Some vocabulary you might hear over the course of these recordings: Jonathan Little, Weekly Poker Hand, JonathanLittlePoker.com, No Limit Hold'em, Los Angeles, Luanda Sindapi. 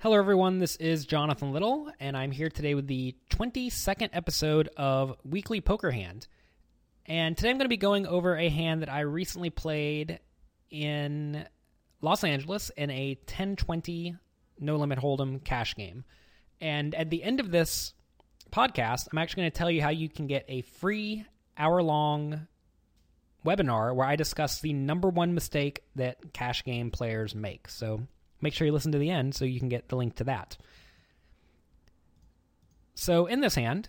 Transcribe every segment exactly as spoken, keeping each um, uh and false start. Hello everyone, this is Jonathan Little, and I'm here today with the twenty-second episode of Weekly Poker Hand. And today I'm going to be going over a hand that I recently played in Los Angeles in a ten twenty No Limit Hold'em cash game. And at the end of this podcast, I'm actually going to tell you how you can get a free hour-long webinar where I discuss the number one mistake that cash game players make. So make sure you listen to the end so you can get the link to that. So in this hand,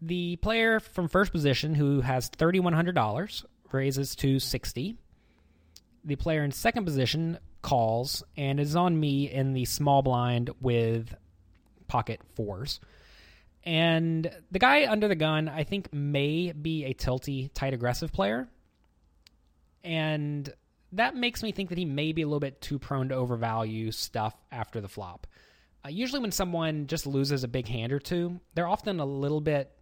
the player from first position who has three thousand one hundred dollars raises to sixty. The player in second position calls and is on me in the small blind with pocket fours. And the guy under the gun, I think, may be a tilty, tight, aggressive player. And that makes me think that he may be a little bit too prone to overvalue stuff after the flop. Uh, usually when someone just loses a big hand or two, they're often a little bit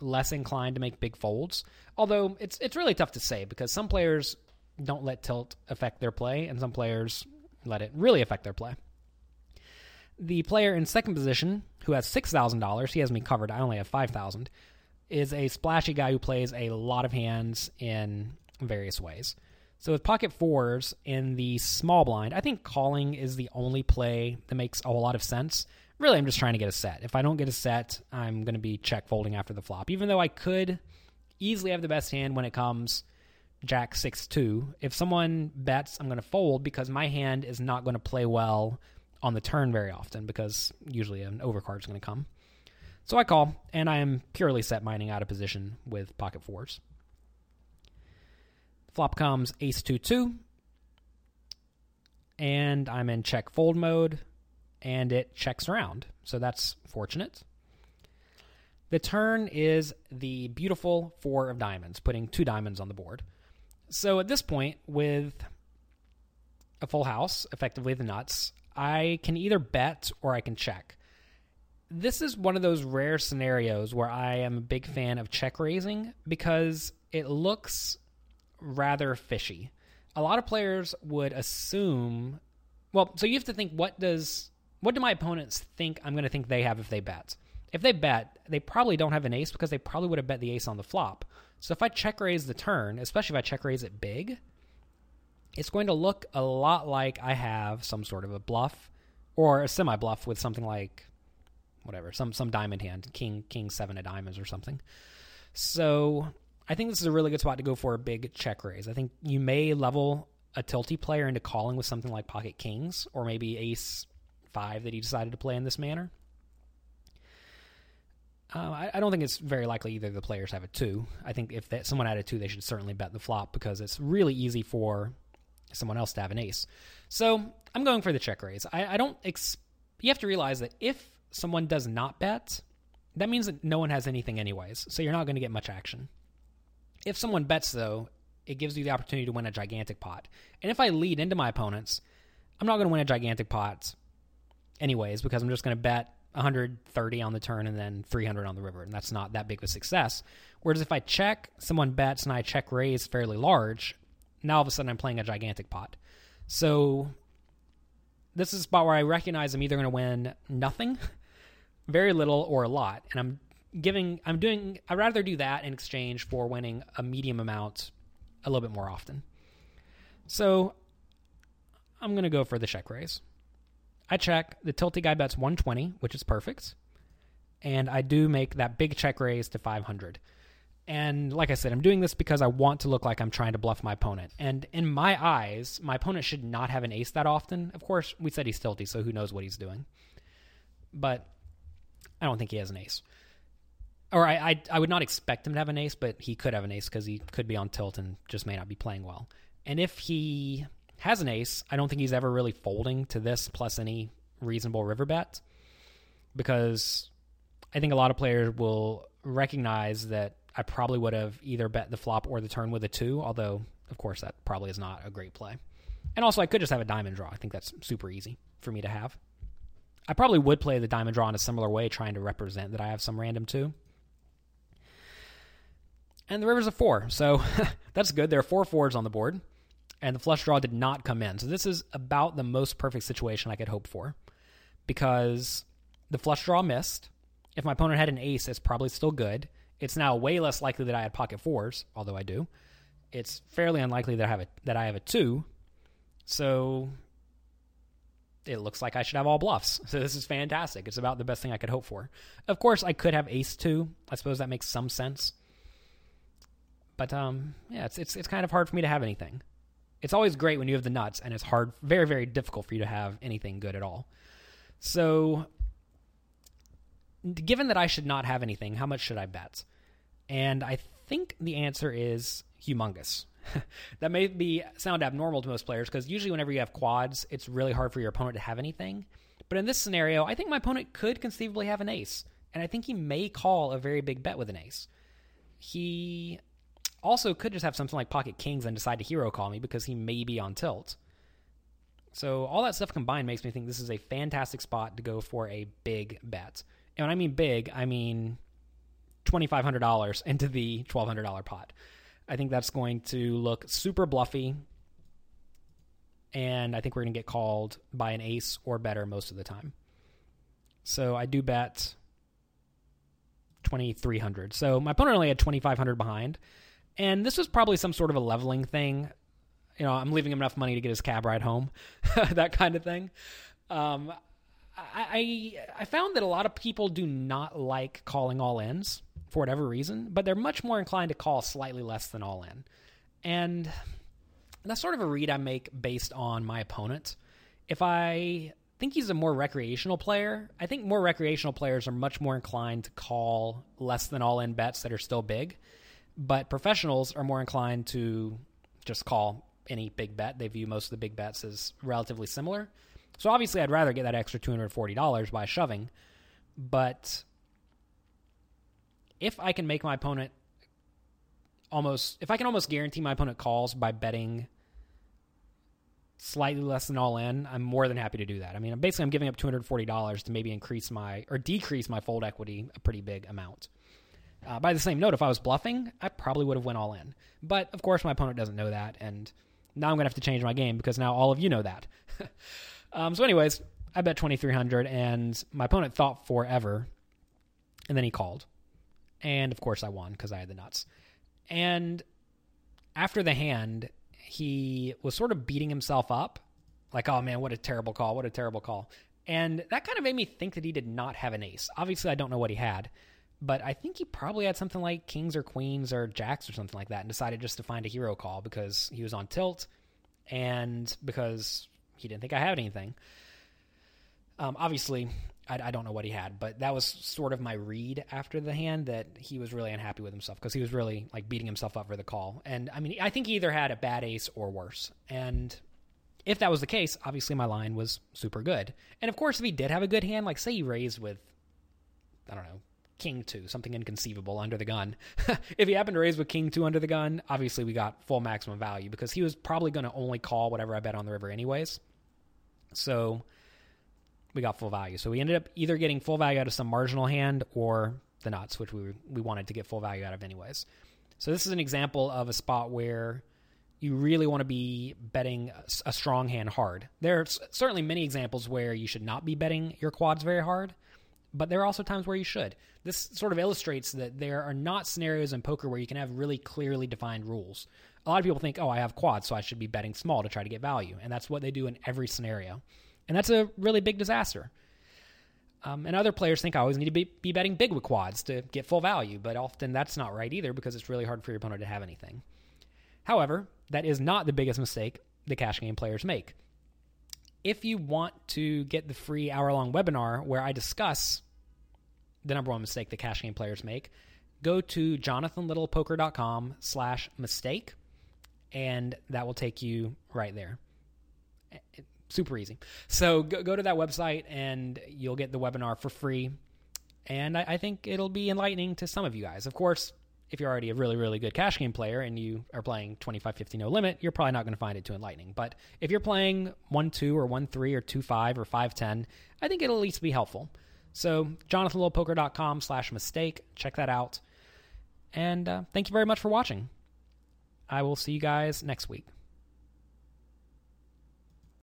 less inclined to make big folds. Although it's it's really tough to say because some players don't let tilt affect their play and some players let it really affect their play. The player in second position who has six thousand dollars, he has me covered, I only have five thousand dollars, is a splashy guy who plays a lot of hands in various ways. So with pocket fours in the small blind, I think calling is the only play that makes a whole lot of sense. Really, I'm just trying to get a set. If I don't get a set, I'm going to be check folding after the flop, even though I could easily have the best hand when it comes jack six two. If someone bets, I'm going to fold because my hand is not going to play well on the turn very often because usually an overcard is going to come. So I call, and I am purely set mining out of position with pocket fours. Flop comes ace two two, and I'm in check fold mode, and it checks around, so that's fortunate. The turn is the beautiful four of diamonds, putting two diamonds on the board. So at this point, with a full house, effectively the nuts, I can either bet or I can check. This is one of those rare scenarios where I am a big fan of check raising because it looks rather fishy. A lot of players would assume, well, so you have to think, what does what do my opponents think I'm going to think they have if they bet? If they bet, they probably don't have an ace because they probably would have bet the ace on the flop. So if I check raise the turn, especially if I check raise it big, it's going to look a lot like I have some sort of a bluff or a semi-bluff with something like, whatever, some some diamond hand, king, king seven of diamonds or something. So I think this is a really good spot to go for a big check raise. I think you may level a tilty player into calling with something like pocket kings or maybe ace five that he decided to play in this manner. Uh, I, I don't think it's very likely either of the players have a two. I think if that, someone had a two, they should certainly bet the flop because it's really easy for someone else to have an ace. So I'm going for the check raise. I, I don't. Ex- you have to realize that if someone does not bet, that means that no one has anything anyways, so you're not going to get much action. If someone bets, though, it gives you the opportunity to win a gigantic pot. And if I lead into my opponents, I'm not going to win a gigantic pot anyways because I'm just going to bet one hundred thirty on the turn and then three hundred on the river, and that's not that big of a success. Whereas if I check, someone bets, and I check raise fairly large, now all of a sudden I'm playing a gigantic pot. So this is a spot where I recognize I'm either going to win nothing, very little, or a lot, and I'm Giving, I'm doing, I'd rather do that in exchange for winning a medium amount a little bit more often. So I'm going to go for the check raise. I check. The tilty guy bets one twenty, which is perfect. And I do make that big check raise to five hundred. And like I said, I'm doing this because I want to look like I'm trying to bluff my opponent. And in my eyes, my opponent should not have an ace that often. Of course, we said he's tilty, so who knows what he's doing. But I don't think he has an ace. Or I, I I would not expect him to have an ace, but he could have an ace because he could be on tilt and just may not be playing well. And if he has an ace, I don't think he's ever really folding to this plus any reasonable river bet because I think a lot of players will recognize that I probably would have either bet the flop or the turn with a two, although, of course, that probably is not a great play. And also, I could just have a diamond draw. I think that's super easy for me to have. I probably would play the diamond draw in a similar way, trying to represent that I have some random two. And the river's a four, so that's good. There are four fours on the board. and the flush draw did not come in. So this is about the most perfect situation I could hope for, because the flush draw missed. If my opponent had an ace, it's probably still good. It's now way less likely that I had pocket fours, although I do. It's fairly unlikely that I have a, that I have a two. So it looks like I should have all bluffs. So this is fantastic. It's about the best thing I could hope for. Of course, I could have ace two. I suppose that makes some sense. But um, yeah, it's it's it's kind of hard for me to have anything. It's always great when you have the nuts, and it's hard, very, very difficult for you to have anything good at all. So given that I should not have anything, how much should I bet? And I think the answer is humongous. That may be sound abnormal to most players, because usually whenever you have quads, it's really hard for your opponent to have anything. But in this scenario, I think my opponent could conceivably have an ace, and I think he may call a very big bet with an ace. He also could just have something like pocket kings and decide to hero call me because he may be on tilt. So all that stuff combined makes me think this is a fantastic spot to go for a big bet. And when I mean big, I mean twenty-five hundred dollars into the twelve hundred dollars pot. I think that's going to look super bluffy, and I think we're going to get called by an ace or better most of the time. So I do bet twenty-three hundred dollars. So my opponent only had twenty-five hundred dollars behind, and this was probably some sort of a leveling thing. You know, I'm leaving him enough money to get his cab ride home, that kind of thing. Um, I, I I found that a lot of people do not like calling all-ins for whatever reason, but they're much more inclined to call slightly less than all-in. And that's sort of a read I make based on my opponent. If I think he's a more recreational player, I think more recreational players are much more inclined to call less than all-in bets that are still big, but professionals are more inclined to just call any big bet. They view most of the big bets as relatively similar. So obviously I'd rather get that extra two hundred forty dollars by shoving, but if I can make my opponent almost, if I can almost guarantee my opponent calls by betting slightly less than all in, I'm more than happy to do that. I mean, basically I'm giving up two hundred forty dollars to maybe increase my, or decrease my fold equity a pretty big amount. Uh, by the same note, if I was bluffing, I probably would have went all in. But of course my opponent doesn't know that, and now I'm going to have to change my game because now all of you know that. um, so anyways, I bet twenty-three hundred dollars, and my opponent thought forever, and then he called. And, of course, I won because I had the nuts. And after the hand, he was sort of beating himself up. Like, oh, man, what a terrible call. What a terrible call. And that kind of made me think that he did not have an ace. Obviously, I don't know what he had. But I think he probably had something like kings or queens or jacks or something like that, and decided just to find a hero call because he was on tilt and because he didn't think I had anything. Um, obviously, I, I don't know what he had, but that was sort of my read after the hand, that he was really unhappy with himself because he was really like beating himself up for the call. And I mean, I think he either had a bad ace or worse. And if that was the case, obviously my line was super good. And of course, if he did have a good hand, like say he raised with, I don't know, king two, something inconceivable under the gun. If he happened to raise with king two under the gun, obviously we got full maximum value because he was probably going to only call whatever I bet on the river anyways. So we got full value. So we ended up either getting full value out of some marginal hand or the nuts, which we we wanted to get full value out of anyways. So this is an example of a spot where you really want to be betting a strong hand hard. There are certainly many examples where you should not be betting your quads very hard, but there are also times where you should. This sort of illustrates that there are not scenarios in poker where you can have really clearly defined rules. A lot of people think, oh, I have quads, so I should be betting small to try to get value. And that's what they do in every scenario. And that's a really big disaster. Um, and other players think I always need to be, be betting big with quads to get full value, but often that's not right either because it's really hard for your opponent to have anything. However, that is not the biggest mistake the cash game players make. If you want to get the free hour-long webinar where I discuss the number one mistake the cash game players make, go to JonathanLittlePoker.com slash mistake, and that will take you right there. It, Super easy. So go, go to that website and you'll get the webinar for free. And I, I think it'll be enlightening to some of you guys. Of course, if you're already a really, really good cash game player and you are playing twenty-five fifty no limit, you're probably not going to find it too enlightening. But if you're playing one two or one three or two five or five ten, I think it'll at least be helpful. So JonathanLittlePoker.com slash mistake. Check that out. And uh, thank you very much for watching. I will see you guys next week.